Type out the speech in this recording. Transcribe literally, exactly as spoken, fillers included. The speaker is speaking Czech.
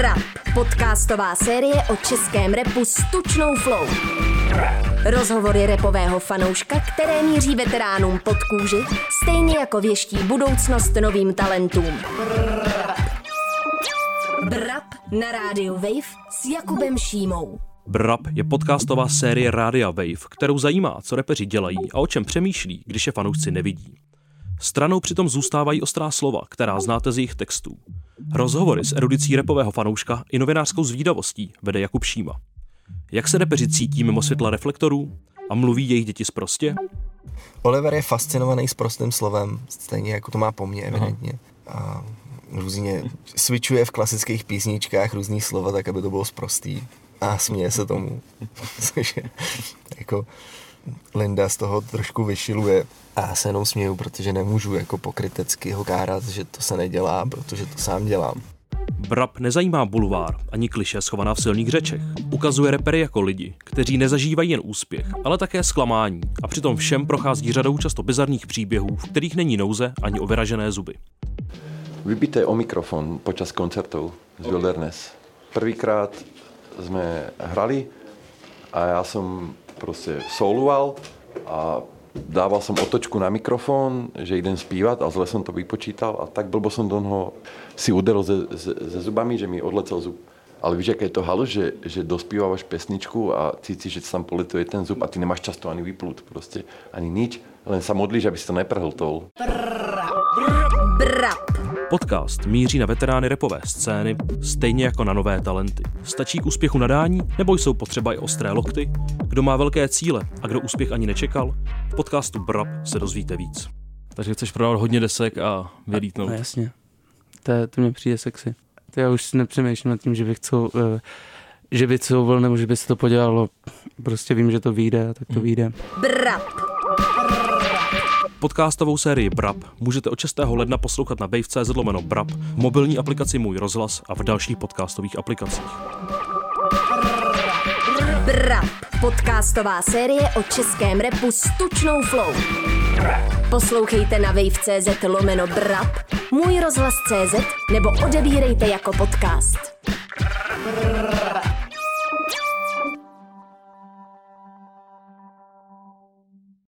Brab, podcastová série o českém rapu s tučnou flow. Rozhovory rapového fanouška, které míří veteránům pod kůži, stejně jako věští budoucnost novým talentům. Brab na rádiu Wave s Jakubem Šímou. Brab je podcastová série rádia Wave, kterou zajímá, co rapeři dělají a o čem přemýšlí, když je fanoušci nevidí. Stranou přitom zůstávají ostrá slova, která znáte z jejich textů. Rozhovory s erudicí rapového fanouška i novinářskou zvídavostí vede Jakub Šíma. Jak se rapeři cítí mimo světla reflektorů a mluví jejich děti sprostě? Oliver je fascinovaný sprostým slovem, stejně jako to má po mně evidentně. A různě switchuje v klasických písničkách různý slova tak, aby to bylo sprostý. A směje se tomu. Což je, jako Linda z toho trošku vyšiluje. A já se jenom směju, protože nemůžu jako pokrytecky ho kárat, že to se nedělá, protože to sám dělám. Brab nezajímá bulvár ani kliše schovaná v silných řečech. Ukazuje rapery jako lidi, kteří nezažívají jen úspěch, ale také zklamání a přitom všem prochází řadou často bizarních příběhů, v kterých není nouze ani o vyražené zuby. Vybité o mikrofon počas koncertu z Wilderness. Prvýkrát jsme hrali a já jsem prostě soloval a dával jsem otočku na mikrofon, že jdem zpívat a zle jsem to vypočítal a tak blbo jsem do něho si uderil ze, ze, ze zubami, že mi odlecel zub. Ale víš, jaké je to halu, že, že dospíváváš pesničku a cítíš, že tam poletuje ten zub a ty nemáš často ani vyplut, prostě ani nič, len se modlíš, aby si to neprhltol. Podcast míří na veterány rapové scény, stejně jako na nové talenty. Stačí k úspěchu nadání, nebo jsou potřeba i ostré lokty? Kdo má velké cíle a kdo úspěch ani nečekal? V podcastu Brab se dozvíte víc. Takže chceš prodávat hodně desek a vylítnout. A, a jasně, to, to mě přijde sexy. To já už nepřemýšlím nad tím, že bych co, že by couval, nebo že by se to podělalo. Prostě vím, že to vyjde, tak to vyjde. Brab. Podcastovou sérii Brab můžete od šestého ledna poslouchat na Wave.cz lomeno Brab, v mobilní aplikaci Můj rozhlas a v dalších podcastových aplikacích. Brab, podcastová série o českém rapu s tučnou flow. Poslouchejte na Wave.cz lomeno Brab, Můj rozhlas tečka cé zet nebo odebírejte jako podcast.